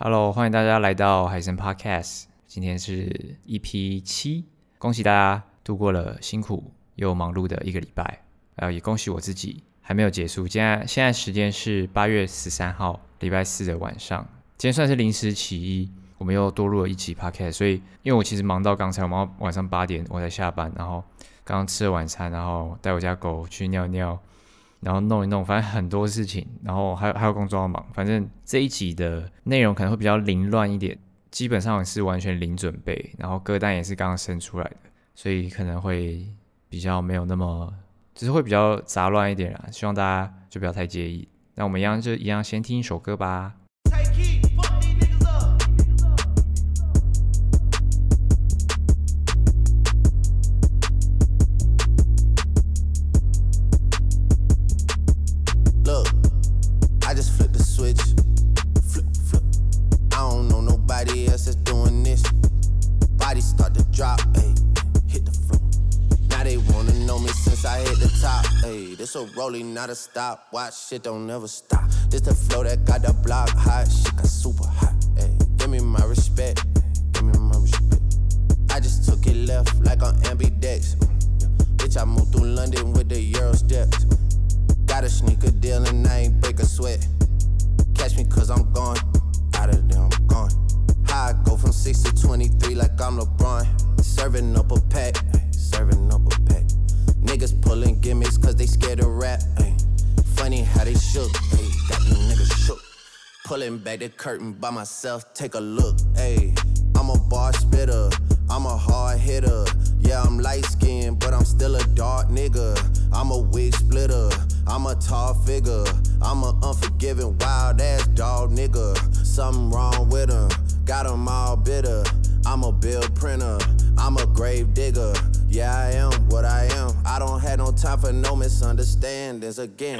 Hello， 欢迎大家来到海神 Podcast， 今天是 EP7， 恭喜大家度过了辛苦又忙碌的一个礼拜，也恭喜我自己还没有结束。现在时间是8月13号礼拜四的晚上，今天算是临时起意，我们又多录了一集 Podcast， 所以因为我其实忙到刚才，我忙到晚上8点我才下班，然后刚刚吃了晚餐，然后带我家狗去尿尿，然后弄一弄，反正很多事情，然后还有工作要忙，反正这一集的内容可能会比较凌乱一点，基本上是完全零准备，然后歌单也是刚刚生出来的，所以可能会比较没有那么，就是会比较杂乱一点啦，希望大家就不要太介意。那我们一样先听一首歌吧。Rolling, not a stop. Watch shit don't ever stop. This the flow that got the block hot. Shit got super hot. Ay, give me my respect. Give me my respect. I just took it left like on ambidex. Bitch, I moved through London with the Euro steps. Got a sneaker deal and I ain't break a sweat. Catch me 'cause I'm gone. Out of there, I'm gone. High, I go from 6 to 23 like I'm LeBron. Serving up a pack. Serving up a pack. Niggas pulling gimmicks 'cause they scared of rap. Ay, funny how they shook. Ay, got these niggas shook. Pulling back the curtain by myself, take a look. Ay, I'm a bar spitter, I'm a hard hitter. Yeah, I'm light skinned, but I'm still a dark nigga. I'm a wig splitter, I'm a tall figure. I'm a unforgiving, wild ass dog nigga. Something wrong with him, got him all bitter. I'm a bill printer, I'm a grave digger. Yeah, I am what I am. I don't have no time for no misunderstandings again.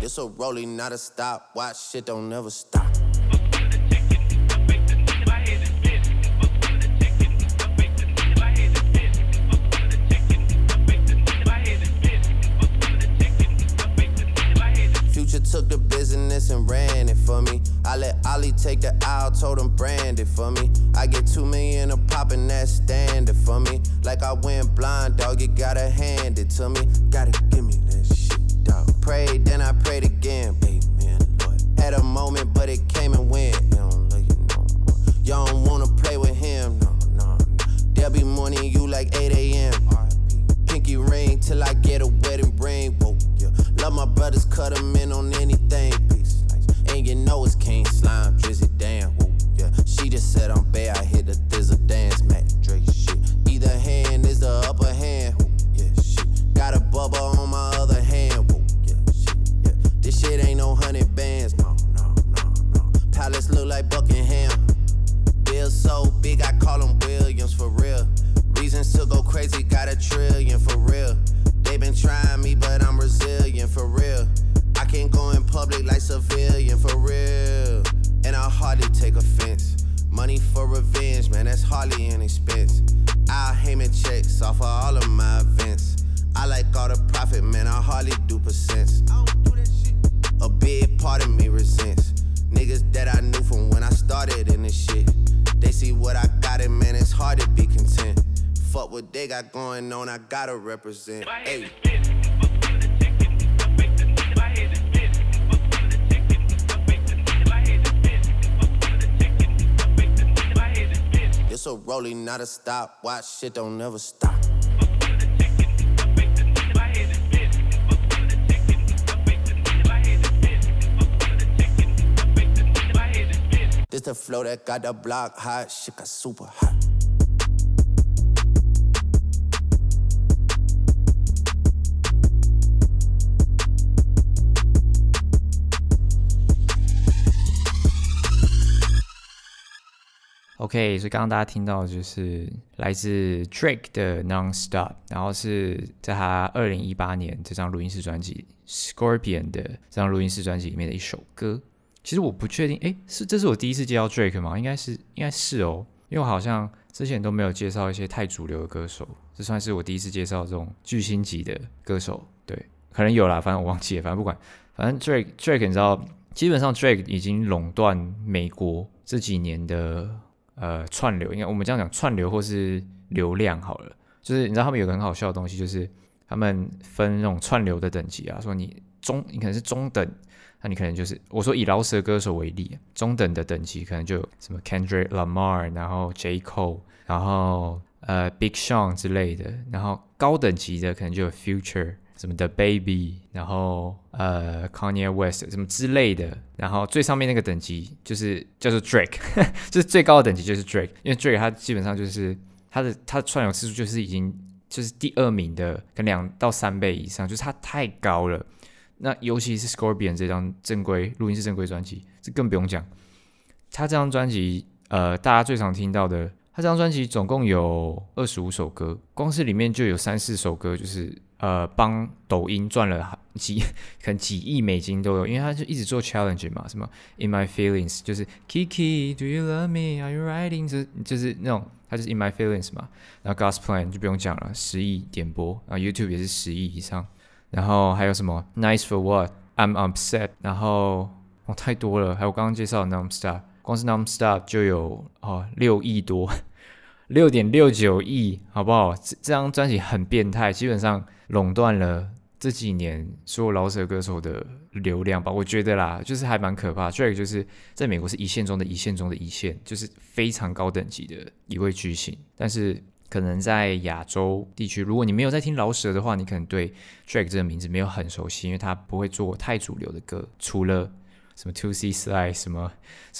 It's a rolling, not a stop. Watch shit don't never stop. Took the business and ran it for me. I let Ollie take the aisle, told him brand it for me. I get 2 million a pop and that's standard for me. Like I went blind, dog, you gotta hand it to me. Gotta give me that shit, dog. Prayed, then I prayed again. Amen, Lord. Had a moment, but it came and went. It don't like it no more. Y'all don't wanna play with him, no. There'll be morning, you like 8 a.m. Pinky ring till I get a wedding ring. Whoa. Love my brothers, cut them in on anything, peace. And you know it's King Slime, Drizzy, damn, woo, yeah. She just said I'm bad, I hit the thizzle dance, Mac Drake shit. Either hand is the upper hand, woo, yeah, shit. Got a bubble on my other hand, woo, yeah, shit, yeah. This shit ain't no 100 bands, no. Palace look like Buckingham. Bills so big, I call them Williams, for real. Reasons to go crazy, got a trillion, for real. They been trying me, but I'm resilient, for real. I can't go in public like civilian, for real. And I hardly take offense. Money for revenge, man, that's hardly an expense. I hammer checks off of all of my events. I like all the profit, man, I hardly do percents. I don't do that shit. A big part of me resents niggas that I knew from when I started in this shit. They see what I got and, man, it's hard to be content. Fuck what they got going on, I gotta represent. Hey. It's a rolling, not a stop. Watch shit don't never stop. This the flow that got the block hot. Shit got super hot. OK， 所以刚刚大家听到的就是来自 Drake 的 Non-Stop， 然后是在他2018年这张录音室专辑 Scorpion 的这张录音室专辑里面的一首歌。其实我不确定，这是我第一次介绍 Drake 吗？应该是哦，因为我好像之前都没有介绍一些太主流的歌手，这算是我第一次介绍这种巨星级的歌手，对，可能有啦，反正我忘记了，反正不管，反正 Drake 你知道，基本上 Drake 已经垄断美国这几年的串流，应该我们这样讲串流或是流量好了，就是你知道他们有个很好笑的东西，就是他们分那种串流的等级啊，说你可能是中等，那你可能就是我说以饶舌歌手为例，中等的等级可能就有什么 Kendrick Lamar， 然后 J Cole， 然后Big Sean 之类的，然后高等级的可能就有 Future， 什么 The Baby， 然后Kanye West 什么之类的，然后最上面那个等级就是叫做 Drake， 就是最高的等级就是 Drake， 因为 Drake 他基本上就是他的串流次数就是已经就是第二名的跟2到3倍以上，就是他太高了。那尤其是 Scorpion 这张录音室正规专辑，这更不用讲。他这张专辑，大家最常听到的，他这张专辑总共有25首歌，光是里面就有3-4首歌，就是帮抖音赚了可能几亿美金都有，因为他就一直做 challenge 嘛，什么 In My Feelings， 就是 Kiki Do You Love Me Are You Writing， 就是那种他就是 In My Feelings 嘛。然后 God's Plan 就不用讲了，10亿点播，然后 YouTube 也是10亿以上。然后还有什么 Nice for What I'm Upset， 然后太多了，还有我刚刚介绍的 Nonstop， 光是 Nonstop 就有6亿多， 6.69 亿，好不好？这张专辑很变态，基本上垄断了这几年所有饶舌歌手的流量吧，我觉得啦，就是还蛮可怕。Drake 就是在美国是一线中的一线中的一线，就是非常高等级的一位巨星，但是可能在亚洲地区，如果你没有在听饶舌的话，你可能对 Drake 这个名字没有很熟悉，因为他不会做太主流的歌，除了什么 2C Slide 什么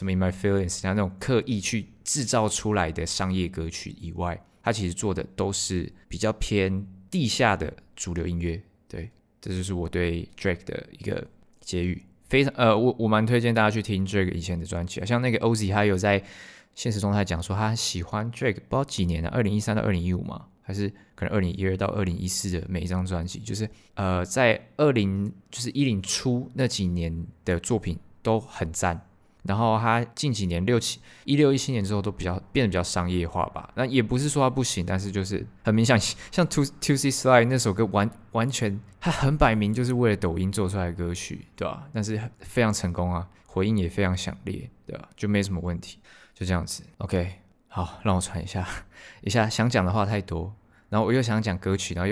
In My Feelings 那种刻意去制造出来的商业歌曲以外，他其实做的都是比较偏地下的主流音乐。对，这就是我对 Drake 的一个结语。非常我蛮推荐大家去听 Drake 以前的专辑，像那个 Ozzy 他有在现实中他讲说他喜欢 Drake 不知道几年了，2013到2015嘛，还是可能2012到2014的每一张专辑，就是在10初那几年的作品都很赞，然后他近几年16、17年之后都变得比较商业化吧，那也不是说他不行，但是就是很明显，像 2C Slide 那首歌完全他很摆明就是为了抖音做出来的歌曲，对吧、啊？但是非常成功啊，回应也非常强烈，对吧、啊？就没什么问题。就这样子 OK， 好，让我喘一下，想讲的话太多，然后我又想讲歌曲，然后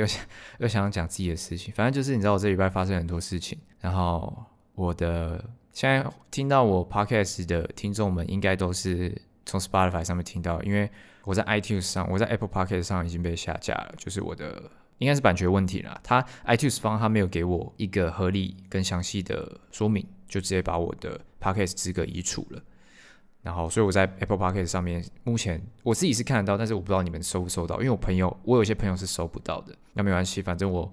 又想讲自己的事情，反正就是你知道我这礼拜发生很多事情，然后我的现在听到我 podcast 的听众们应该都是从 Spotify 上面听到，因为我在 iTunes 上，我在 Apple Podcast 上已经被下架了，就是我的应该是版权问题啦，他 iTunes 方他没有给我一个合理跟详细的说明，就直接把我的 podcast 资格移除了，然后所以我在 Apple Podcast 上面目前我自己是看得到，但是我不知道你们收不收到，因为我有些朋友是收不到的，那没关系，反正我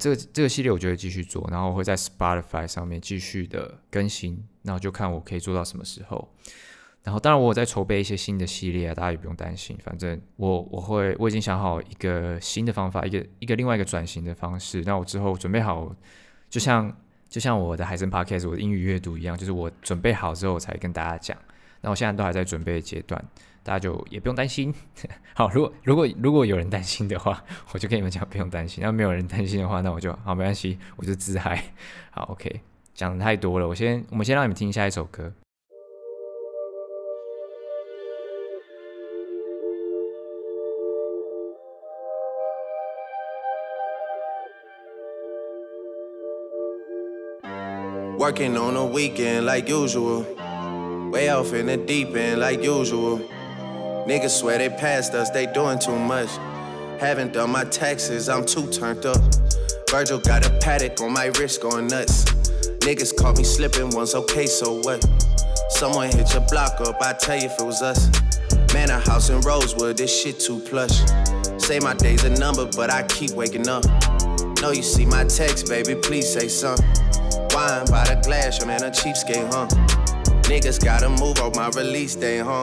这个系列我就会继续做，然后我会在 Spotify 上面继续的更新，然后就看我可以做到什么时候，然后当然我有在筹备一些新的系列啊，大家也不用担心，反正我已经想好一个新的方法，一个另外一个转型的方式，那我之后准备好，就像我的海森 Podcast 我的英语阅读一样，就是我准备好之后我才跟大家讲，那我现在都还在准备的阶段，大家就也不用担心。好，如果有人担心的话，我就跟你们讲不用担心。那没有人担心的话，那我就好没关系，我就自嗨。好 ，OK， 讲的太多了，我们先让你们听下一首歌。Working on a weekend like usual.Way off in the deep end like usual. Niggas swear they passed us, they doing too much. Haven't done my taxes, I'm too turned up. Virgil got a Patek on my wrist going nuts. Niggas caught me slipping once, okay, so what? Someone hit your block up, I tell you if it was us. Man, a house in Rosewood, this shit too plush. Say my days a number, but I keep waking up. Know you see my text, baby, please say something. Wine by the glass, your man a cheapskate, huh?Niggas gotta move on my release day, huh?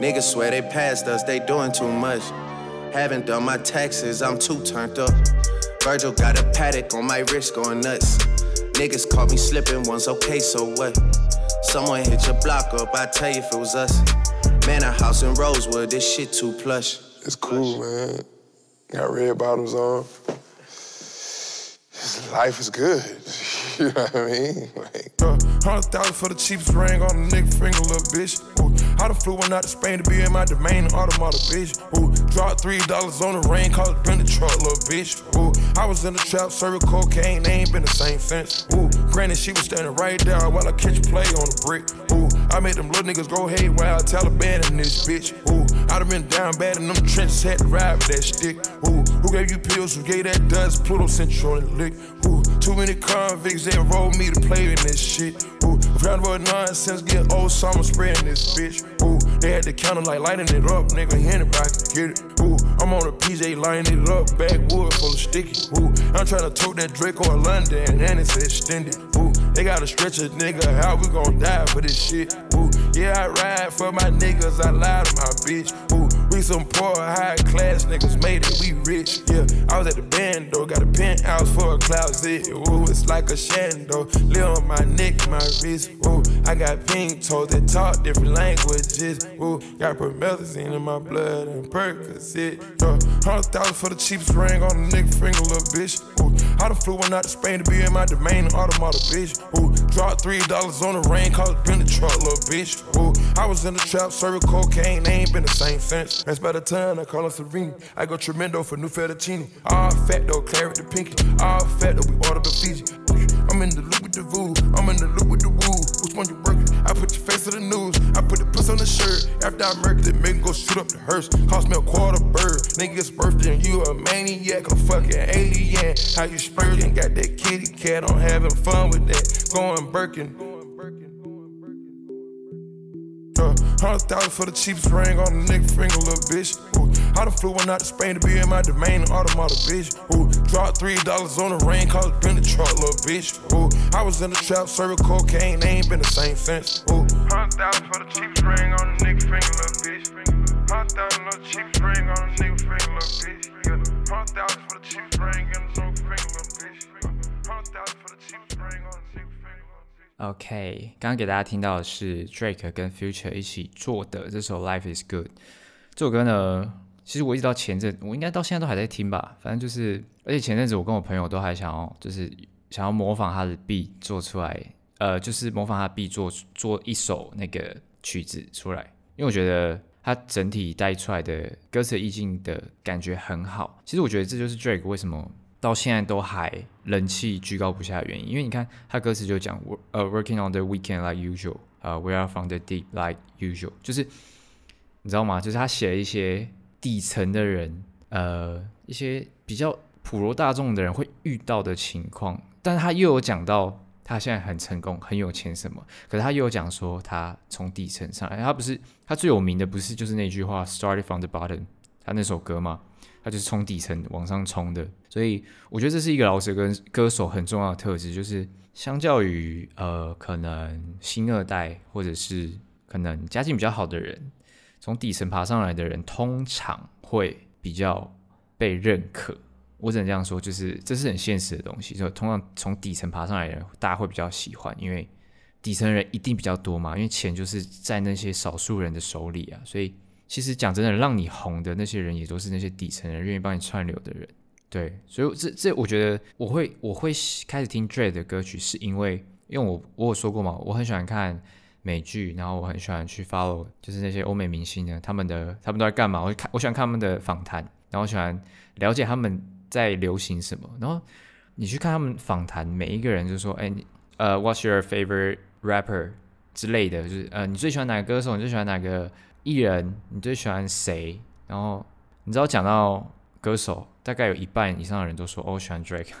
Niggas swear they passed us, they doing too much. Haven't done my taxes, I'm too turned up. Virgil got a Patek on my wrist going nuts. Niggas caught me slipping once, okay, so what? Someone hit your block up, I tell you if it was us. Man, a house in Rosewood, this shit too plush. It's cool, man. Got red bottoms on. Life is good. You know what I mean? Like, 100,000 for the cheapest ring on the nigga finger, little bitch. Ooh, I done flew one out to Spain to be in my domain, automata, bitch. Ooh, dropped $3 on the ring, called it been the truck, little bitch. Ooh, I was in the trap, serving cocaine, they ain't been the same since. Ooh, granted, she was standing right there while I catch a play on the brick. Ooh, I made them little niggas go haywire, Taliban in this bitch. Ooh, I done been down bad in them trenches, had to ride with that stick. Ooh, who gave you pills? Who gave that dust? Pluto Central and lick. Ooh, too many convicts that enrolled me to play in this shit. Ooh, round about nonsense, get old summer spreading this bitch. Ooh, they had the counter like lighting it up, nigga, anybody can get it. Ooh, I'm on a PJ lining it up, backwood full of sticky. Ooh, I'm trying to tote that Drake or London, and it's extended. Ooh, they gotta stretch a nigga, how we gon' die for this shit? Ooh, yeah, I ride for my niggas, I lie to my bitch. Ooh, we some poor, high class niggas made it, we rich. Yeah, I was at the band though, got a penthouse for a closet. Ooh, it's like a shando, live on my neck, my wrist. Ooh, I got pink toes that talk different languages. Ooh, got promethazine in my blood and Percocet. 100,000 for the cheapest ring on the nigga finger, little bitch. Ooh, I done flew one out to Spain to be in my domain, automata, bitch. Ooh, dropped $3 on the rain, called it been the truck, little bitch. Ooh, I was in the trap, serving cocaine, they ain't been the same since. That's by the time I call him Serene. I go tremendo for new fettuccine. All fat though, claret to pinky. All fat though, we order the Fiji. I'm in the loop with the voo. I'm in the loop with the woo. Which one you working? I put your face in the news. I put the puss on the shirt. After I murdered it, make him go shoot up the hearse. Cost me a quarter bird. Nigga's birthday and you a maniac, a fucking alien. How you spurting? Got that kitty cat on having fun with that. Going Birkin. 100,000 for the cheapest ring on the nigga finger, little bitch. Ooh, I done flew one out to Spain to be in my domain, automata, bitch. Ooh, dropped $3 on the ring, called it been the truck, little bitch. Ooh, I was in the trap, serving cocaine, they ain't been the same since. Ooh, 100,000 for the cheapest ring on the nigga finger, little bitch. 100,000 for the cheapest ring on the nigga finger, little bitch. 100,000 for the cheapest ring on the nigga finger, little bitch. 100,000 for the cheapest ring on the nigga finger. OK， 刚刚给大家听到的是 Drake 跟 Future 一起做的这首 Life is Good。这首歌呢，其实我一直到前阵，我应该到现在都还在听吧。反正就是，而且前阵子我跟我朋友都还想要，就是想要模仿他的 beat 做出来，就是模仿他的 beat 做一首那个曲子出来，因为我觉得他整体带出来的歌词意境的感觉很好。其实我觉得这就是 Drake 为什么到现在都还人气居高不下的原因，因为你看他歌词就讲，working on the weekend like usual，we are from the deep like usual， 就是你知道吗？就是他写了一些底层的人，一些比较普罗大众的人会遇到的情况，但他又有讲到他现在很成功、很有钱什么，可是他又有讲说他从底层上来，他不是他最有名的不是就是那句话 started from the bottom， 他那首歌吗？他就是从底层往上冲的，所以我觉得这是一个饶舌跟歌手很重要的特质，就是相较于可能新二代或者是可能家境比较好的人，从底层爬上来的人，通常会比较被认可。我只能这样说，就是这是很现实的东西，所以通常从底层爬上来的人，大家会比较喜欢，因为底层人一定比较多嘛，因为钱就是在那些少数人的手里啊，所以。其实讲真的，让你红的那些人也都是那些底层人，愿意帮你串流的人。对，所以这我觉得我会开始听 Drake 的歌曲，是因为我有说过嘛，我很喜欢看美剧，然后我很喜欢去 follow 就是那些欧美明星呢，他们都在干嘛？我喜欢看他们的访谈，然后喜欢了解他们在流行什么。然后你去看他们访谈，每一个人就说，哎，what's your favorite rapper 之类的，就是你最喜欢哪个歌手？你最喜欢哪个？艺人你最喜欢谁？然后你知道讲到歌手，大概有一半以上的人都说哦，我喜欢 Drake，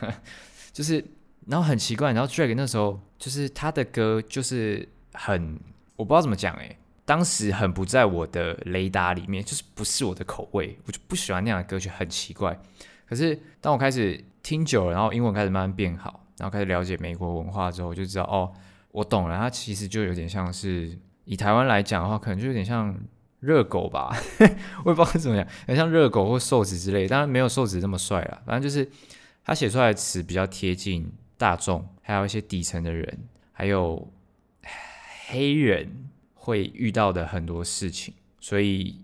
就是然后很奇怪，然后 Drake 那时候就是他的歌就是很我不知道怎么讲当时很不在我的雷达里面，就是不是我的口味，我就不喜欢那样的歌曲，很奇怪。可是当我开始听久了，然后英文开始慢慢变好，然后开始了解美国文化之后，我就知道哦，我懂了。它其实就有点像是，以台湾来讲的话，可能就有点像热狗吧，我也不知道怎么讲，很像热狗或瘦子之类的，当然没有瘦子那么帅啦。反正就是他写出来的词比较贴近大众，还有一些底层的人，还有黑人会遇到的很多事情，所以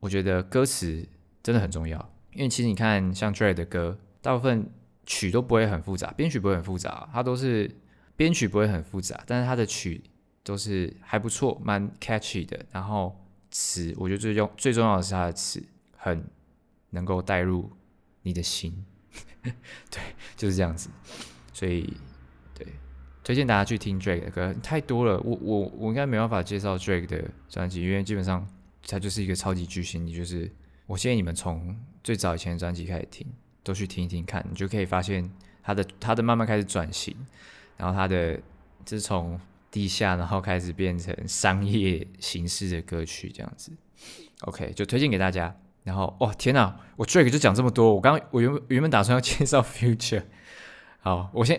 我觉得歌词真的很重要。因为其实你看像 Drake 的歌，大部分曲都不会很复杂，编曲不会很复杂，它都是编曲不会很复杂，但是它的曲都是还不错，蛮 catchy 的。然后词，我觉得最重要的是它的词很能够带入你的心，对，就是这样子。所以对，推荐大家去听 Drake 的歌，太多了，我应该没办法介绍 Drake 的专辑，因为基本上他就是一个超级巨星，你就是我建议你们从最早以前的专辑开始听，都去听一听看，你就可以发现他的慢慢开始转型，然后他的自从地下然后开始变成商业形式的歌曲这样子。 OK， 就推荐给大家。然后哇天哪，我 Drake 就讲这么多，我原本打算要介绍 Future。 好，我先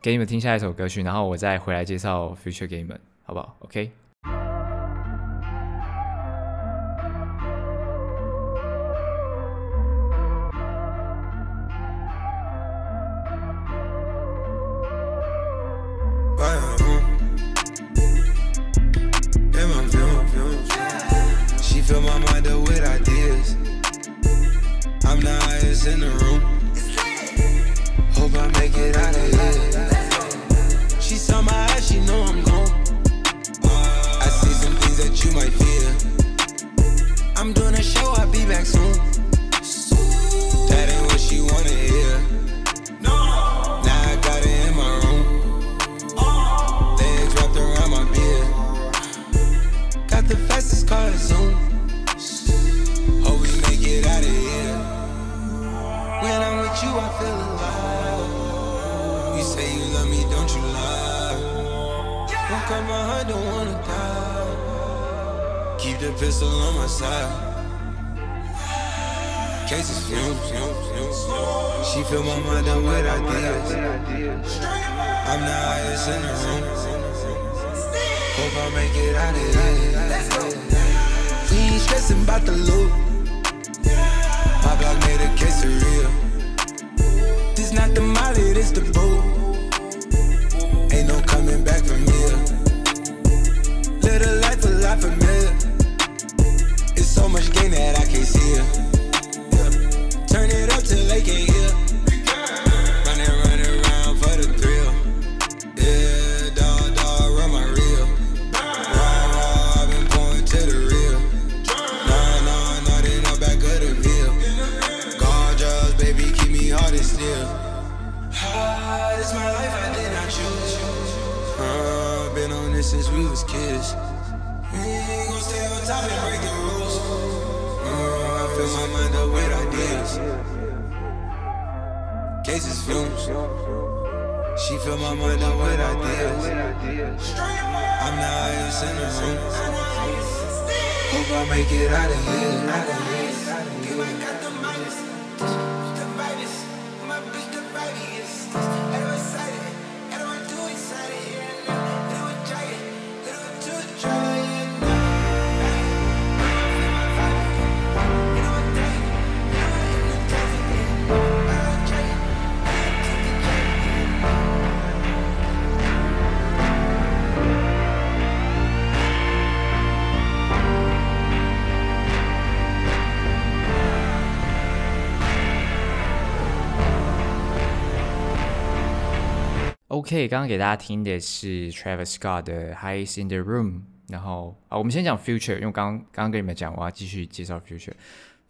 给你们听下一首歌曲，然后我再回来介绍 Future 给你们，好不好 ？OK。OK， 刚刚给大家听的是 Travis Scott 的 Highs in the Room， 然后我们先讲 Future， 因为我刚刚跟你们讲我要继续介绍 Future。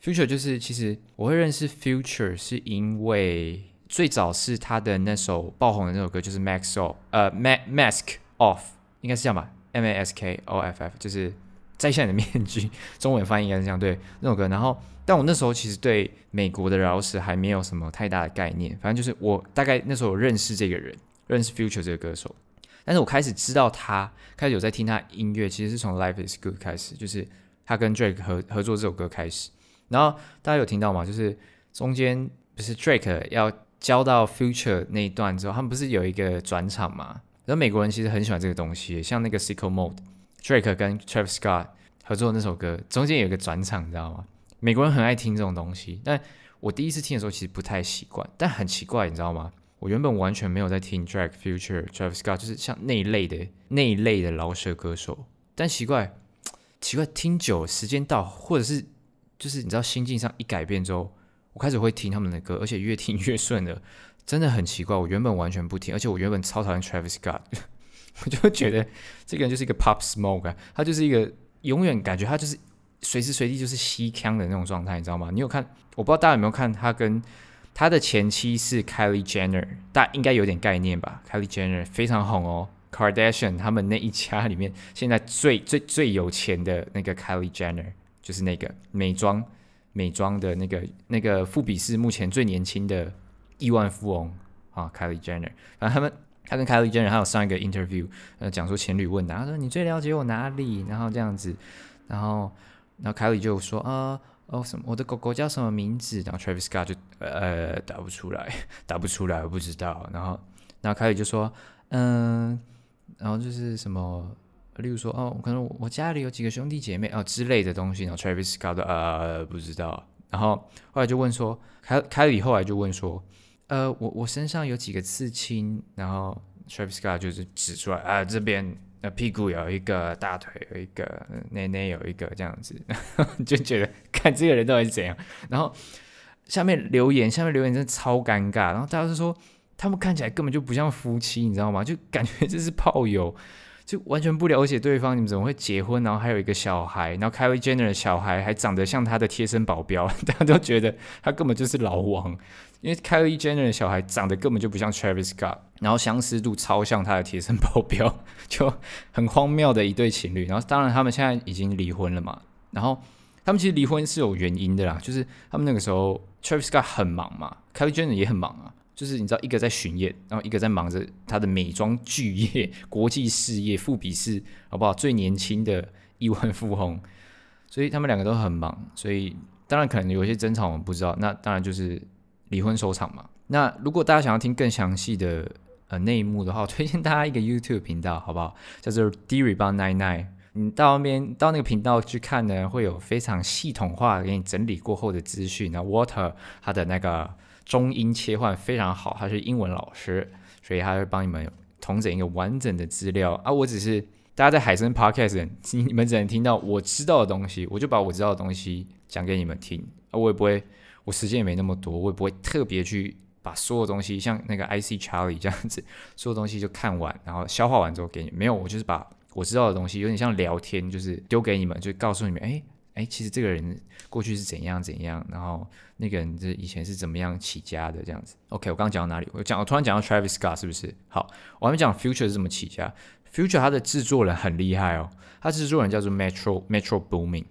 Future 就是其实我会认识 Future 是因为最早是他的那首爆红的那首歌，就是 Mask Off， 应该是这样吧， MASK OFF， 就是摘下你的面具，中文翻译应该是这样，对，那首歌。然后但我那时候其实对美国的饶舌还没有什么太大的概念，反正就是我大概那时候有认识这个人，认识 Future 这个歌手，但是我开始知道他，开始有在听他音乐，其实是从 Life is Good 开始，就是他跟 Drake 合作这首歌开始。然后大家有听到吗？就是中间不是 Drake 要交到 Future 那一段之后，他们不是有一个转场嘛？然后美国人其实很喜欢这个东西，像那个 Sicko Mode Drake 跟 Travis Scott 合作的那首歌，中间有一个转场，你知道吗？美国人很爱听这种东西，但我第一次听的时候其实不太习惯，但很奇怪，你知道吗？我原本完全没有在听 Drake、Future、Travis Scott， 就是像那一类的饶舌歌手，但奇怪，听久时间到，或者是就是你知道心境上一改变之后，我开始会听他们的歌，而且越听越顺了，真的很奇怪。我原本完全不听，而且我原本超讨厌 Travis Scott， 我就觉得这个人就是一个 Pop Smoke， 啊，他就是一个永远感觉他就是随时随地就是吸腔的那种状态，你知道吗？你有看？我不知道大家有没有看他跟他的前妻是 Kylie Jenner， 大家应该有点概念吧 ？Kylie Jenner 非常红哦 ，Kardashian 他们那一家里面现在最有钱的那个 Kylie Jenner， 就是那个美妆的那个富比士目前最年轻的亿万富翁啊 ，Kylie Jenner。反正他跟 Kylie Jenner 还有上一个 interview， 讲说情侣问答，他说你最了解我哪里？然后这样子，然后 Kylie 就说啊。什么？我的狗狗叫什么名字？然后 Travis Scott 就打不出来，我不知道。然后 Kylie 就说，然后就是什么，例如说，可能我家里有几个兄弟姐妹之类的东西。然后 Travis Scott 不知道。然后后来就问说 ，Kylie 后来就问说，我身上有几个刺青？然后 Travis Scott 就是指出来啊，这边。屁股有一个，大腿有一个，内内有一个，这样子，就觉得看这个人到底是怎样。然后下面留言真的超尴尬。然后大家就说他们看起来根本就不像夫妻，你知道吗？就感觉这是炮友，就完全不了解对方。你们怎么会结婚？然后还有一个小孩，然后 Kylie Jenner 的小孩还长得像他的贴身保镖，大家都觉得他根本就是老王，因为 Kylie Jenner 的小孩长得根本就不像 Travis Scott， 然后相似度超像他的贴身保镖，就很荒谬的一对情侣。然后当然他们现在已经离婚了嘛，然后他们其实离婚是有原因的啦，就是他们那个时候 Travis Scott 很忙嘛， Kylie Jenner 也很忙啊。就是你知道，一个在巡演，然后一个在忙着他的美妆巨业、国际事业、富比士，好不好？最年轻的亿万富翁，所以他们两个都很忙，所以当然可能有一些争吵我们不知道，那当然就是离婚收场嘛。那如果大家想要听更详细的内幕的话，我推荐大家一个 YouTube 频道，好不好？叫做 Dribble99。你到那边到那个频道去看呢，会有非常系统化给你整理过后的资讯。那 Water 他的那个。中英切换非常好，他是英文老师，所以他会帮你们统整一个完整的资料啊。我只是大家在海参 Podcast， 你们只能听到我知道的东西，我就把我知道的东西讲给你们听啊。我也不会，我时间也没那么多，我也不会特别去把所有东西像那个 IC Charlie 这样子，所有东西就看完，然后消化完之后给你。没有，我就是把我知道的东西，有点像聊天，就是丢给你们，就告诉你们，其实这个人过去是怎样怎样，然后那个人以前是怎么样起家的这样子。OK， 我刚刚讲到哪里？我突然讲到 Travis Scott 是不是？好，我还没讲 Future 是怎么起家。Future 他的制作人很厉害哦，他制作人叫做 Metro Boomin。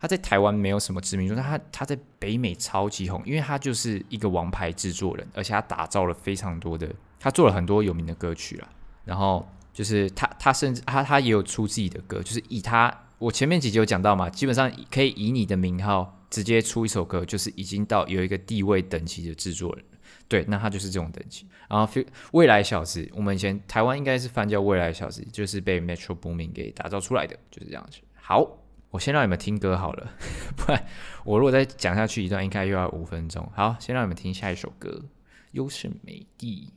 他在台湾没有什么知名度，但他在北美超级红，因为他就是一个王牌制作人，而且他打造了非常多的，他做了很多有名的歌曲啦。然后就是他甚至他也有出自己的歌，就是以他。我前面几集有讲到嘛，基本上可以以你的名号直接出一首歌，就是已经到有一个地位等级的制作人。对，那他就是这种等级。然后未来小子，我们以前台湾应该是翻叫未来小子，就是被 Metro Boomin 给打造出来的，就是这样子。好，我先让你们听歌好了，不然我如果再讲下去一段，应该又要5分钟。好，先让你们听下一首歌，《优胜美地》。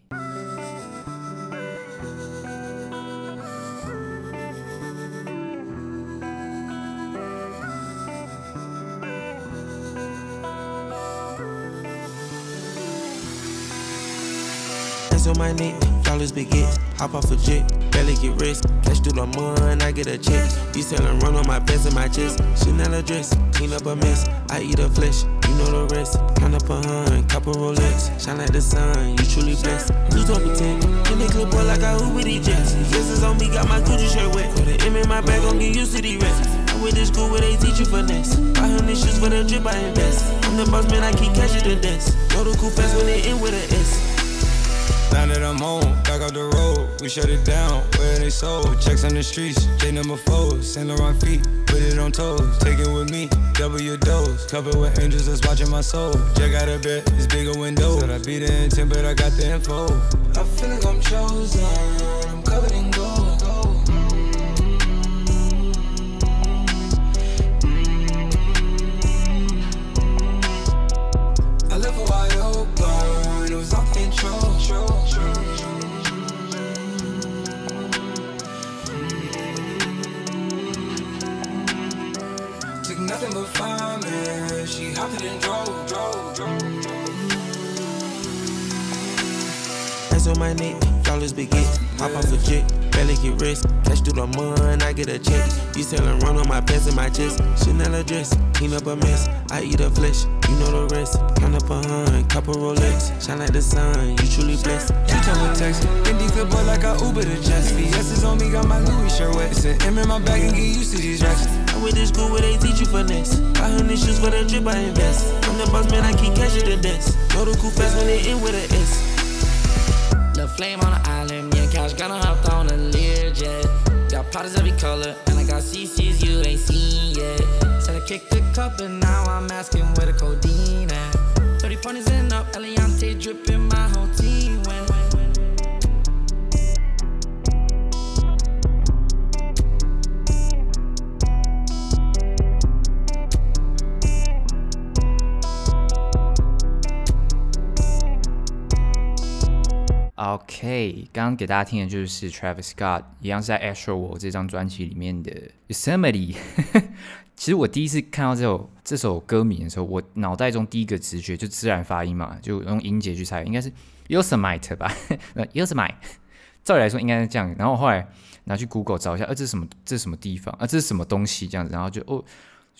On my neck, dollars baguettes, hop off a jet, barely get rest, cash through the mud, I get a check, you selling run on my best and my chest, Chanel a dress, clean up a mess, I eat her flesh, you know the rest, count up a 100, copper Rolex, shine like the sun, you truly blessed, lose up a 10, in the clip boy like I hoop with these jets, guesses on me, got my Gucci shirt wet, put an M in my bag, gon' get used to these rats, I went to school where they teach you finesse, 500 shoes for the drip, I invest, I'm the boss man, I keep cashing the desk, go to cool fast when they end with an S, Now that I'm home, back off the road, we shut it down, where they sold. Checks on the streets, J number 4, Saint Laurent feet, put it on toes. Take it with me, double your dose, covered with angels that's watching my soul. Check out a bit, it's bigger window. Said I beat the intent, but I got the info. I feel like I'm chosen, I'm covered in gold. I live a wide open, it was off control. Nothing but fine, man. She hopped it and drove. Hands on my neck, dollars big hits. Hop off a jet, barely get rest. Cash through the mud, and I get a check. You selling run on my pants and my chest. Chanel dress, clean up a mess. I eat a flesh, you know the rest. Count up a 100, couple Rolex. Shine like the sun, you truly blessed. She tell me text, Indica boy like I Uber to Jess. VS's on me, got my Louis shirt wet. Said M in my bag and get used to these racks. I went to school where they teach you finesse. 500 shoes for the drip, I invest. I'm the boss, man, I keep cash at the desk. Know the cool fast when they in with an S. The flame on the island, me and Couch gonna hop on a Learjet. Got potters every color, and I got CC's you ain't seen yet. Said I kicked the cup, and now I'm asking where the codeine at. 30 pointers and up, Eliante dripping, my whole team went. OK， 刚刚给大家听的就是 Travis Scott 一样是在 Astro World 这张专辑里面的 Yosemite 其实我第一次看到这首歌名的时候，我脑袋中第一个直觉就自然发音嘛，就用音节去猜，应该是 Yosemite 吧Yosemite 照理来说应该是这样，然后后来拿去 Google 找一下，这是什么地方啊，这是什么东西这样子，然后就哦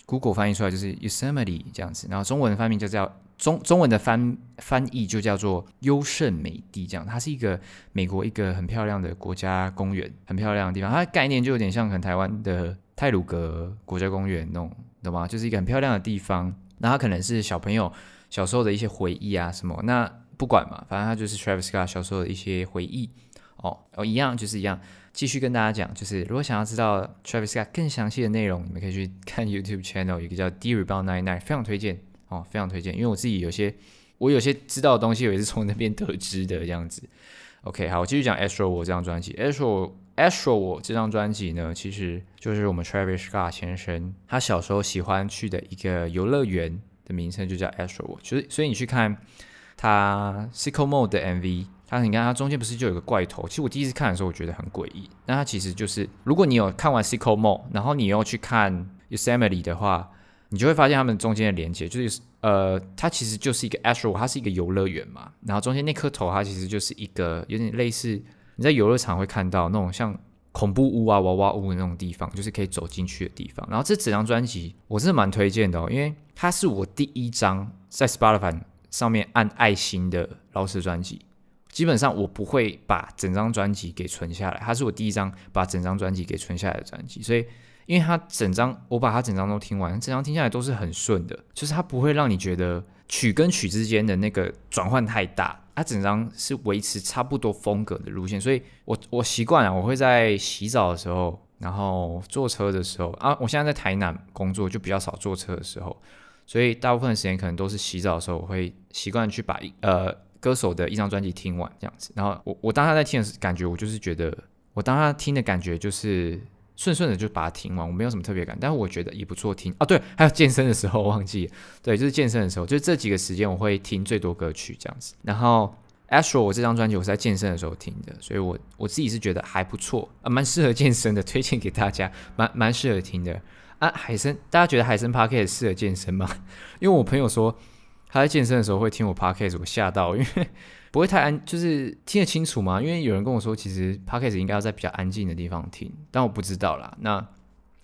Google 翻译出来就是 Yosemite 这样子，然后中文翻译就叫中文的翻译就叫做优胜美地，这样它是一个美国一个很漂亮的国家公园，很漂亮的地方，它的概念就有点像可能台湾的太鲁阁国家公园那种，懂吗？就是一个很漂亮的地方，那它可能是小朋友小时候的一些回忆啊什么，那不管嘛，反正它就是 Travis Scott 小时候的一些回忆哦，一样就是一样，继续跟大家讲，就是如果想要知道 Travis Scott 更详细的内容，你们可以去看 YouTube channel 有一个叫 D-Rebound99 非常推荐哦，非常推荐，因为我自己有些知道的东西，我也是从那边得知的这样子。OK， 好，我继续讲 Astro World 这张专辑。Astro World 这张专辑呢，其实就是我们 Travis Scott 先生他小时候喜欢去的一个游乐园的名称，就叫 Astro World。所以你去看他 Sicko Mode 的 MV， 你看他中间不是就有个怪头？其实我第一次看的时候，我觉得很诡异。那他其实就是，如果你有看完 Sicko Mode， 然后你又去看 Yosemite 的话。你就会发现他们中间的连接就是它其实就是一个 Astro， 它是一个游乐园嘛，然后中间那颗头它其实就是一个有点类似你在游乐场会看到那种像恐怖屋啊娃娃屋那种地方，就是可以走进去的地方。然后这整张专辑我真的蛮推荐的哦，因为它是我第一张在 Spotify 上面按爱心的饶舌专辑，基本上我不会把整张专辑给存下来，它是我第一张把整张专辑给存下来的专辑，所以因为它整张，我把它整张都听完，整张听下来都是很顺的，就是它不会让你觉得曲跟曲之间的那个转换太大，它整张是维持差不多风格的路线，所以我习惯了，我会在洗澡的时候，然后坐车的时候啊，我现在在台南工作就比较少坐车的时候，所以大部分的时间可能都是洗澡的时候，我会习惯去把歌手的一张专辑听完这样子，然后我当他在听的感觉，我就是觉得我当他听的感觉就是。顺顺的就把它听完，我没有什么特别感，但是我觉得也不错听啊。对，还有健身的时候忘记了，对，就是健身的时候，就是这几个时间我会听最多歌曲这样子。然后 Astro 我这张专辑我是在健身的时候听的，所以我自己是觉得还不错，蛮适合健身的，推荐给大家，蛮适合听的啊。海参，大家觉得海参 Podcast 适合健身吗？因为我朋友说他在健身的时候会听我 Podcast， 我吓到，因为。不会太就是听得清楚吗？因为有人跟我说，其实 podcast 应该要在比较安静的地方听，但我不知道啦。那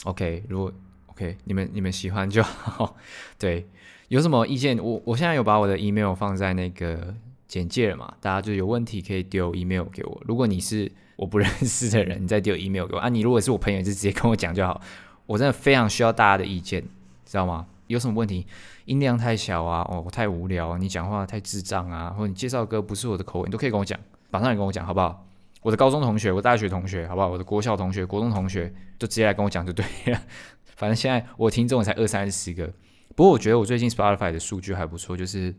OK， 如果 OK， 你们喜欢就好。对，有什么意见？我现在有把我的 email 放在那个简介了嘛？大家就有问题可以丢 email 给我。如果你是我不认识的人，你再丢 email 给我啊。你如果是我朋友，就直接跟我讲就好。我真的非常需要大家的意见，知道吗？有什么问题？音量太小啊，哦，太无聊啊，你讲话太智障啊，或者你介绍歌不是我的口吻，你都可以跟我讲，马上来跟我讲好不好？我的高中同学，我大学同学，好不好？我的国小同学、国中同学，就直接来跟我讲就对了。反正现在我听众才20-30个，不过我觉得我最近 Spotify 的数据还不错，就是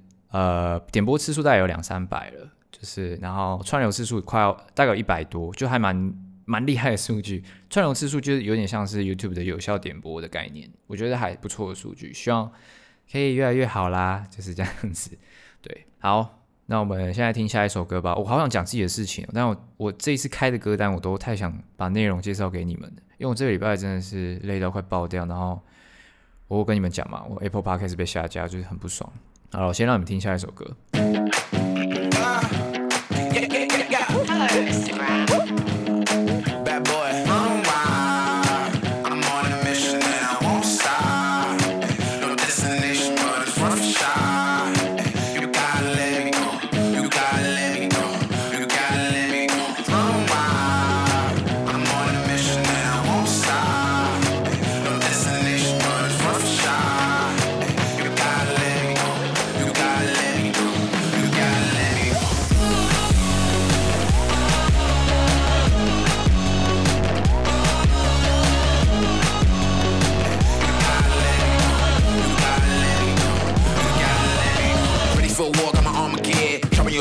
点播次数大概有200-300了，就是然后串流次数快要大概有100多，就还蛮厉害的数据。串流次数就是有点像是 YouTube 的有效点播的概念，我觉得还不错的数据，希望可以越来越好啦，就是这样子。对，好。那我们现在听下一首歌吧。我好想讲自己的事情，但我这一次开的歌单我都太想把内容介绍给你们了，因为我这个礼拜真的是累到快爆掉，然后我跟你们讲嘛，我 Apple Podcast 被下架，就是很不爽。好了，我先让你们听下一首歌。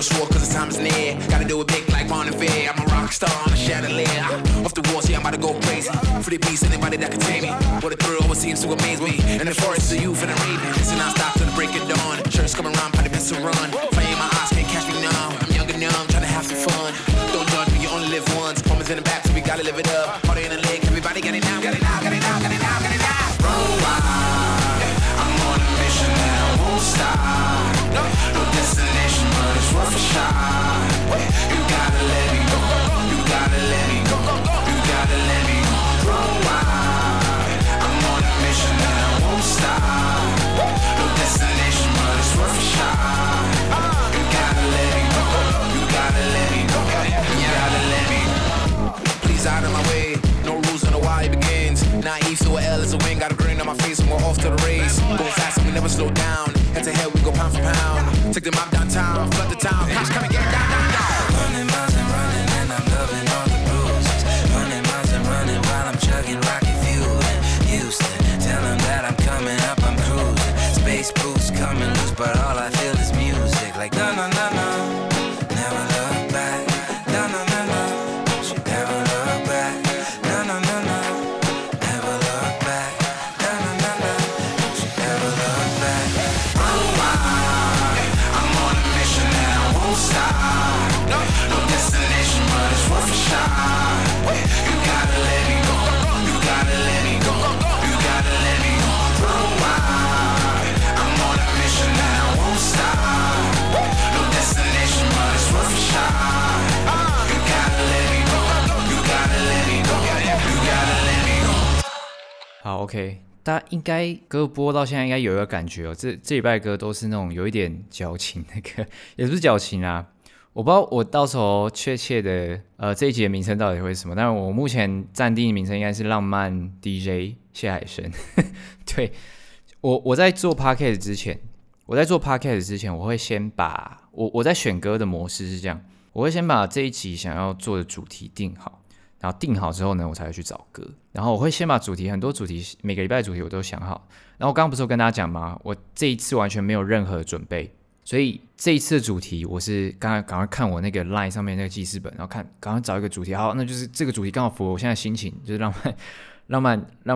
Cause the time is near, gotta do it big like Ron and Fair. I'm a rock star on a chandelier, off the walls, yeah, I'm about to go crazy. For the beast, anybody that can tame me, what a thrill, always seems to amaze me. In the forest of youth and the raven, so now I stop till the break of dawn. Shirts coming round, probably best to run. Fire in my eyes, can't catch me now. I'm young and numb, trying to have some fun. Don't judge me, you only live once. Promise in the back, so we gotta live it up. Party in the leg, everybody got it now, got it now, got it now, got it now, got it now. Run wild, I'm on a mission and I won't stop. No destination, but it's worth a shot. You gotta let me go. You gotta let me go. You gotta let me go. Run wild. I'm on a mission and I won't stop. No destination, but it's worth a shot. You gotta let me go. You gotta let me go. You gotta let me go. Please out of my way. No rules on the why it begins. Naive to an L is a win. Got a grin on my face and we're off to the race. Go fast and we never slow down. Head to head, we go pound for pound. Take them out downtown, flood the town. Cops come and get down, down, down. 100 miles and running, and I'm loving all the bruises. 100 miles and running while I'm chugging rocket fuel in Houston. Tell them that I'm coming up, I'm cruising. Space boots coming loose, but all I feel is music. Like no, no, no, no. Never look back. No, no, no, no. Should never look back. No, no, no, no. Never look back. No, no, no, no. Should never look back. No destination, but it's worth a shot. You gotta let me go. You gotta let me go. You gotta let me go. Run wild. I'm on a mission and I won't stop. No destination, but it's worth a shot. You gotta let me go. You gotta let me go. You gotta let me go. 好 ，OK， 大家应该歌播到现在应该有一个感觉哦，这礼拜歌都是那种有一点矫情的歌，也不是矫情啊。我不知道我到时候确切的这一集的名称到底会是什么，但我目前暂定的名称应该是浪漫 DJ 谢海生。对，我在做 podcast 之前，我会先把我在选歌的模式是这样，我会先把这一集想要做的主题定好，然后定好之后呢，我才会去找歌。然后我会先把主题，很多主题，每个礼拜的主题我都想好。然后我刚刚不是有跟大家讲吗？我这一次完全没有任何准备。所以这一次的主题，我是刚刚赶快看我那个 LINE 上面那个记事本，然后看赶快找一个主题，好，那就是这个主题刚好符合我现在心情，就是浪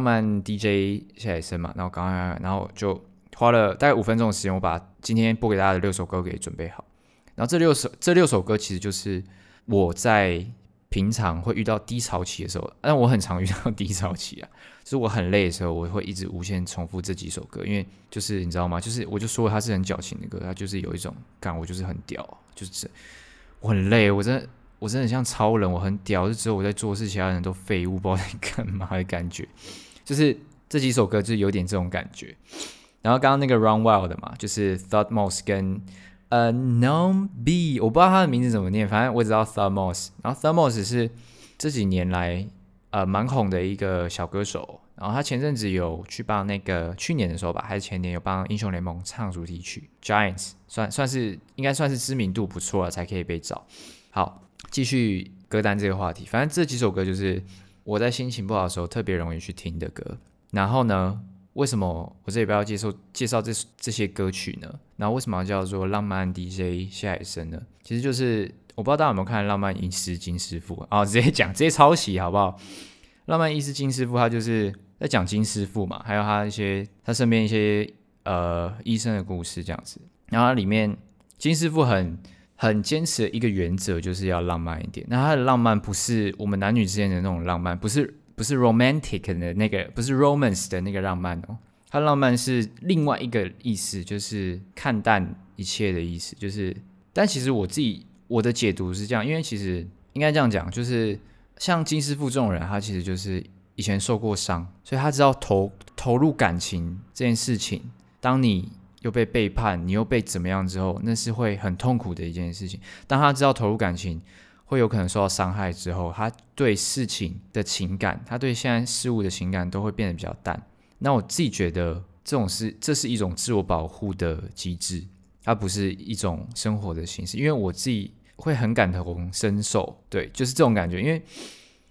漫 DJ 谢海生嘛，然后赶快，然后就花了大概5分钟的时间，我把今天播给大家的6首歌给准备好，然后这六首歌其实就是我在平常会遇到低潮期的时候，但我很常遇到低潮期啊，就是我很累的时候，我会一直无限重复这几首歌，因为就是你知道吗？就是我就说它是很矫情的歌，它就是有一种感，我就是很屌，就是我很累，我真的很像超人，我很屌，就只有我在做事，其他人都废物，不知道在干嘛的感觉，就是这几首歌就是有点这种感觉。然后刚刚那个 Run Wild 的嘛，就是 Thutmose 跟Nom B， 我不知道他的名字怎么念，反正我只知道 Thutmose。然后 Thutmose 是这几年来蛮红的一个小歌手。然后他前阵子有去帮那个去年的时候吧，还是前年有帮英雄联盟唱主题曲 Giants， 算是应该算是知名度不错了才可以被找。好，继续歌单这个话题，反正这几首歌就是我在心情不好的时候特别容易去听的歌。然后呢，为什么我这里不要介绍这些歌曲呢？然后为什么要叫做浪漫 DJ 夏海生呢？其实就是我不知道大家有没有看浪漫医师金师傅啊，直接讲，直接抄袭好不好？浪漫医师金师傅他就是在讲金师傅嘛，还有他身边一些医生的故事这样子。然后他里面金师傅很坚持的一个原则就是要浪漫一点。那他的浪漫不是我们男女之间的那种浪漫，不是 romantic 的那个，不是 romance 的那个浪漫哦。他浪漫是另外一个意思，就是看淡一切的意思。就是，但其实我的解读是这样，因为其实应该这样讲，就是像金师傅这种人，他其实就是以前受过伤，所以他知道投入感情这件事情，当你又被背叛，你又被怎么样之后，那是会很痛苦的一件事情。当他知道投入感情会有可能受到伤害之后，他对事情的情感，他对现在事物的情感都会变得比较淡。那我自己觉得这是一种自我保护的机制，它不是一种生活的形式。因为我自己会很感同身受，对，就是这种感觉。因为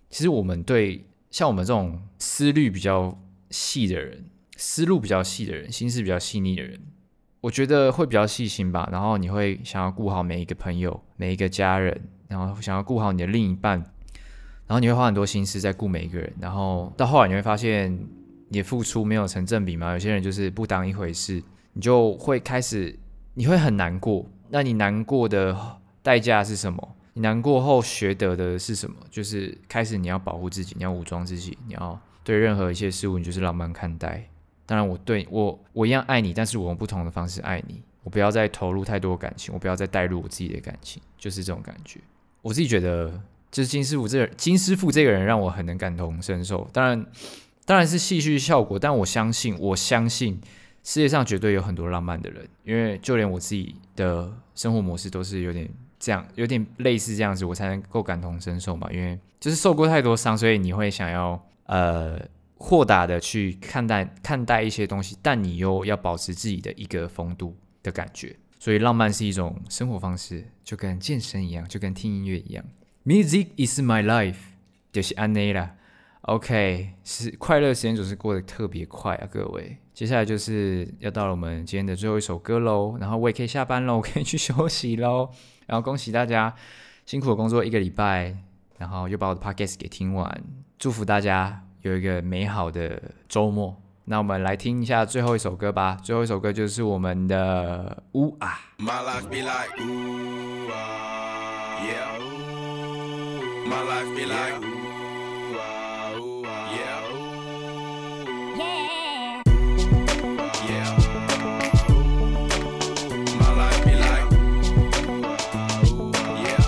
其实我们对像我们这种思路比较细的人，心思比较细腻的人，我觉得会比较细心吧。然后你会想要顾好每一个朋友，每一个家人，然后想要顾好你的另一半，然后你会花很多心思在顾每一个人。然后到后来你会发现你的付出没有成正比嘛，有些人就是不当一回事，你就会开始你会很难过。那你难过的代价是什么？你难过后学得的是什么？就是开始你要保护自己，你要武装自己，你要对任何一些事物你就是浪漫看待。当然我一样爱你，但是我用不同的方式爱你，我不要再投入太多感情，我不要再带入我自己的感情，就是这种感觉。我自己觉得就是金师傅这个人让我很能感同身受。当然是戏剧效果，但我相信世界上绝对有很多浪漫的人，因为就连我自己的生活模式都是有点这样，有点类似这样子，我才能够感同身受嘛。因为就是受过太多伤，所以你会想要豁达的去看待一些东西，但你又要保持自己的一个风度的感觉。所以浪漫是一种生活方式，就跟健身一样，就跟听音乐一样。Music is my life， 就是安内啦。OK， 是快乐时间总是过得特别快啊，各位。接下来就是要到了我们今天的最后一首歌喽，然后我也可以下班喽，我可以去休息喽。然后恭喜大家辛苦的工作一个礼拜，然后又把我的 podcast 给听完，祝福大家有一个美好的周末。那我们来听一下最后一首歌吧，最后一首歌就是我们的呜啊。My life be like 呜啊 yeah My life be like 呜啊 yeah My life be like 呜啊 yeah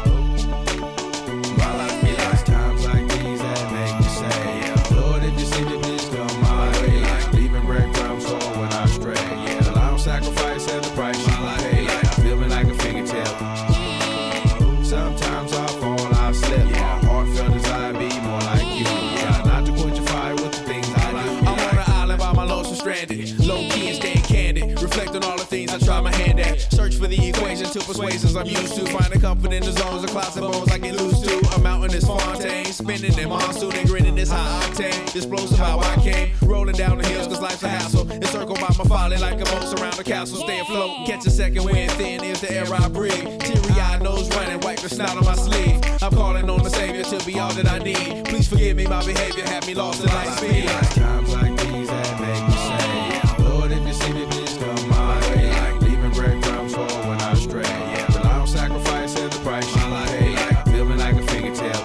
My life be like times like these that make me say yeah Lord if you see me please come my way like leaving breadcrumbs for when I stray yeah the long sacrifice and the price you pay yeah feeling like a fingertip.For the equation to persuasions I'm used to finding comfort in the zones of clouds and bones I get loose to I'm out in this Fontaine spinning in monsoon and grinning this high octane explosive how I came rolling down the hills cause life's a hassle encircled by my folly like a moat around a castle stay afloat catch a second wind thin is the air I breathe teary-eyed nose running wipe the snout on my sleeve I'm calling on the savior to be all that I need please forgive me my behavior had me lost in life speed times like these that make me say Lord if you see me please come my way like leaving breadcrumbs when I stray, yeah. The long sacrifice and the price you pay, yeah. Feeling like a fingertip.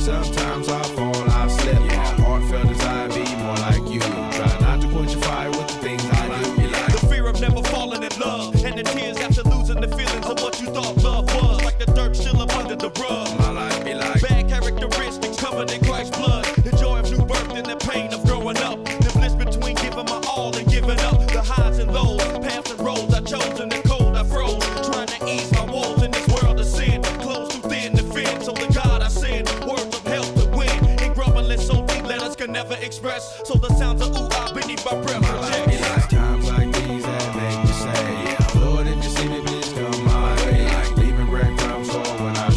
Sometimes I fall, I slip. Yeah. My heartfelt desire be more like you. Try not to quench your fire with the things I do. Like the fear of never falling in love, and the tears after losing the feelings of what you thought love was. Like the dirt still up under the rug. My life be like bad characteristics covered in Christ's blood. The joy of new birth and the pain of growing up. The bliss between giving my all and giving up. The highs and lows, paths and roads.Chosen the cold I froze trying to ease my woes in this world of sin close to thin the fence on the God I send words of help to win and grumbling so deep letters can never express so the sounds of ooh I beneath my breath project times like these that make me say Lord if you see me please come my way like leaving breadcrumbs for when I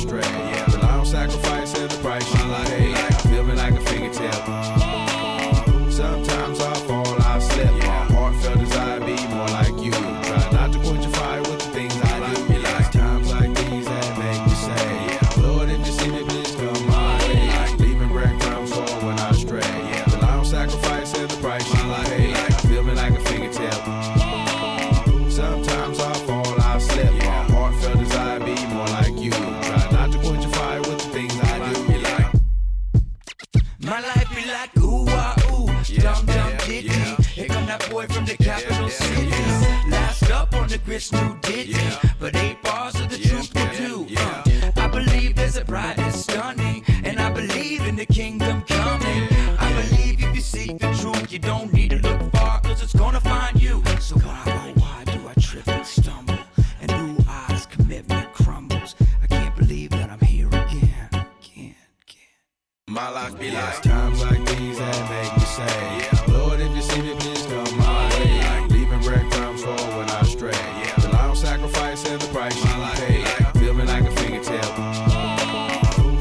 be like, it's times like these that make me sad. Lord, if you see me, please come my way. Leaving breadcrumbs for when I stray. The long sacrifice and the price you pay. Feeling like a fingertip.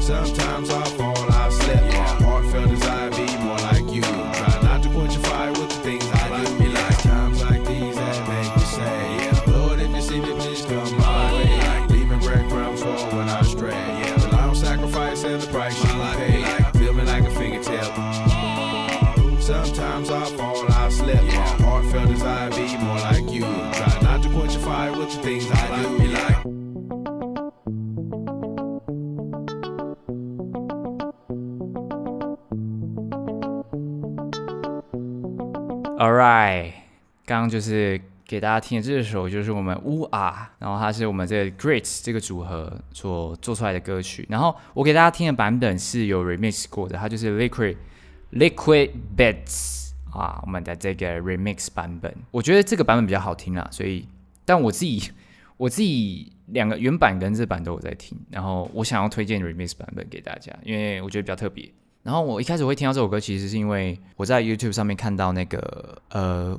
Sometimes I fall, I slip. My heartfelt desire be more like you. Try not to quench your fire with the things I do. Be like, times like these that make me sad. Lord, if you see me, please come my way. Leaving breadcrumbs for when I stray. Sacrifice and the price you pay. Feeling like a fingertip. Sometimes I fall, I slip. My heartfelt desire be more like you. Try not to quench your fire with the things I do. Be like. Alright， 刚刚就是给大家听的这首就是我们乌啊，然后它是我们这个 Greats 这个组合所做出来的歌曲。然后我给大家听的版本是有 remix 过的，它就是 Liquid Beds 啊，我们的这个 remix 版本。我觉得这个版本比较好听啦，所以但我自己两个原版跟这版都有在听，然后我想要推荐 remix 版本给大家，因为我觉得比较特别。然后我一开始会听到这首歌，其实是因为我在 YouTube 上面看到那个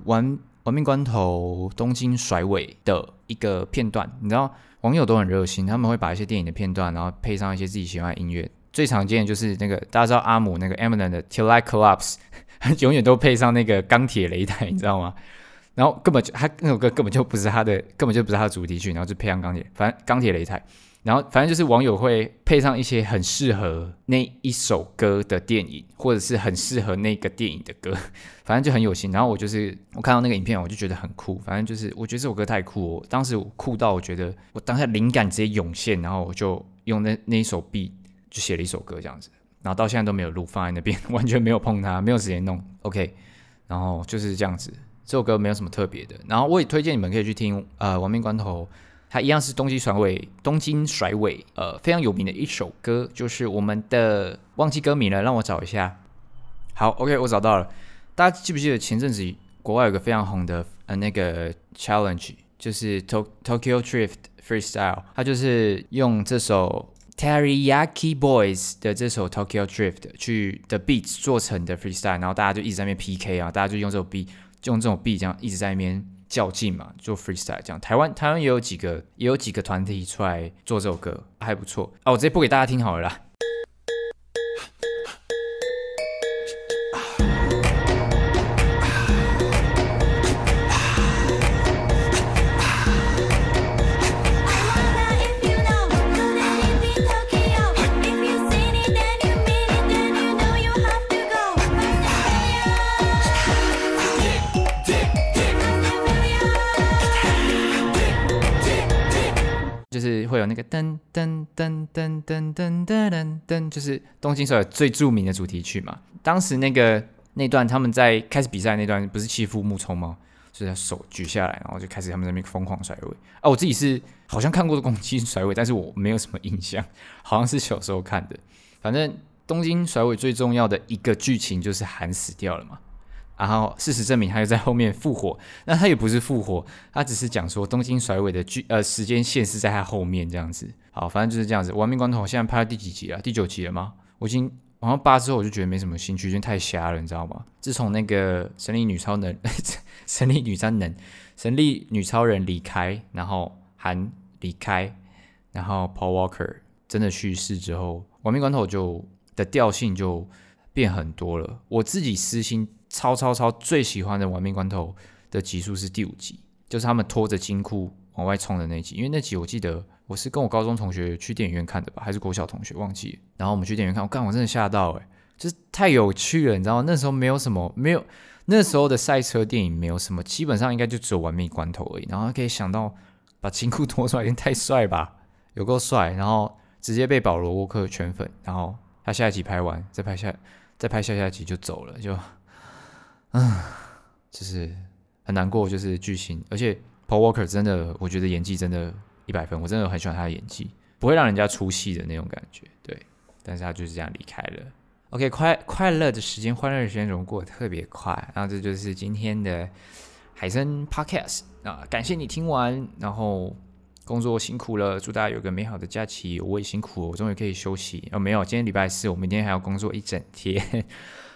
亡命关头东京甩尾的一个片段，你知道网友都很热心，他们会把一些电影的片段，然后配上一些自己喜欢的音乐。最常见的就是那个大家知道阿姆那个 Eminem 的 Till I Collapse， 永远都配上那个钢铁雷达，你知道吗？然后根本就他那首歌根本就不是他的主题曲，然后就配上钢铁雷达，然后反正就是网友会配上一些很适合那一首歌的电影，或者是很适合那个电影的歌，反正就很有心。然后我看到那个影片，我就觉得很酷，反正就是我觉得这首歌太酷了，当时我酷到我觉得我当下灵感直接涌现，然后我就用那一首 beat 就写了一首歌这样子，然后到现在都没有录放在那边，完全没有碰它，没有时间弄 OK， 然后就是这样子，这首歌没有什么特别的。然后我也推荐你们可以去听亡命关头。它一样是东京甩尾，非常有名的一首歌，就是我们的忘记歌名了，让我找一下。好 ，OK， 我找到了。大家记不记得前阵子国外有个非常红的那个 challenge， 就是 Tokyo Drift Freestyle， 它就是用这首 Teriyaki Boys 的这首 Tokyo Drift 去的 beats 做成的 freestyle， 然后大家就一直在那边 PK 啊，大家就用这种 beat 这样一直在那边。较劲嘛，做 freestyle 这样。台湾也有几个团体出来做这首歌，还不错啊。我直接播给大家听好了啦。就是会有那个噔噔噔噔噔噔噔噔，就是东京甩尾最著名的主题曲嘛。当时那段他们在开始比赛那段，不是欺负木冲吗？所以他手举下来，然后就开始他们在那边疯狂甩尾。啊，我自己是好像看过东京甩尾，但是我没有什么印象，好像是小时候看的。反正东京甩尾最重要的一个剧情就是韩死掉了嘛。然后事实证明他又在后面复活，那他也不是复活，他只是讲说东京甩尾的时间线是在他后面这样子。好，反正就是这样子。亡命关头现在拍到第几集了？第9集了吗？我已经好像8之后我就觉得没什么兴趣，因为太瞎了，你知道吗？自从那个神力女超人离开，然后韩离开，然后 Paul Walker 真的去世之后，亡命关头的调性就变很多了。我自己私心。超最喜欢的亡命关头的集数是第5集，就是他们拖着金库往外冲的那集。因为那集我记得我是跟我高中同学去电影院看的吧，还是国小同学忘记了。然后我们去电影院看，我真的吓到就是太有趣了，你知道吗？那时候那时候的赛车电影没有什么，基本上应该就只有亡命关头而已。然后可以想到把金库拖出来，太帅吧，有够帅！然后直接被保罗沃克圈粉，然后他下一集拍完，再拍下集就走了，就。就是很难过，就是巨星，而且 Paul Walker 真的，我觉得演技真的100分，我真的很喜欢他的演技，不会让人家出戏的那种感觉，对。但是他就是这样离开了。OK， 欢乐的时间融过得特别快，然后这就是今天的海森 Podcast 啊，感谢你听完，然后工作辛苦了，祝大家有个美好的假期，我也辛苦了，我终于可以休息。没有，今天礼拜四，我明天还要工作一整天。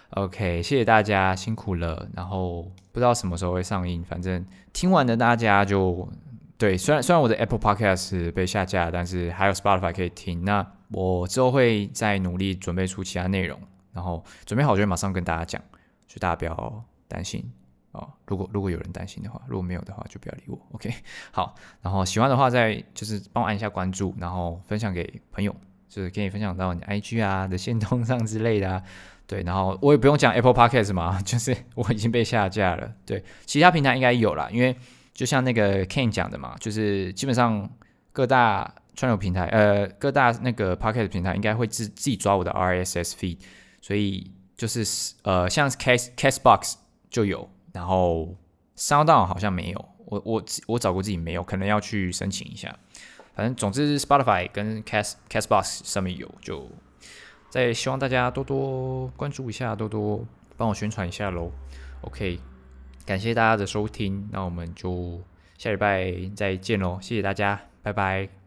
OK， 谢谢大家辛苦了，然后不知道什么时候会上映，反正听完的大家就对，虽然我的 Apple Podcast 被下架，但是还有 Spotify 可以听，那我之后会再努力准备出其他内容，然后准备好就会马上跟大家讲，所以大家不要担心哦，如果有人担心的话，如果没有的话就不要理我 ，OK？ 好，然后喜欢的话再就是帮我按一下关注，然后分享给朋友，就是可以分享到你 IG 啊的限动上之类的啊，对，然后我也不用讲 Apple Podcast 嘛，就是我已经被下架了，对，其他平台应该有啦，因为就像那个 Ken 讲的嘛，就是基本上各大串流平台，各大那个 Podcast 平台应该会自己抓我的 RSS feed， 所以就是像 Castbox 就有。然后 SoundOn 好像没有，我找过自己没有，可能要去申请一下。反正总之 Spotify 跟 Castbox 上面有，就再希望大家多多关注一下，多多帮我宣传一下喽。OK， 感谢大家的收听，那我们就下礼拜再见喽，谢谢大家，拜拜。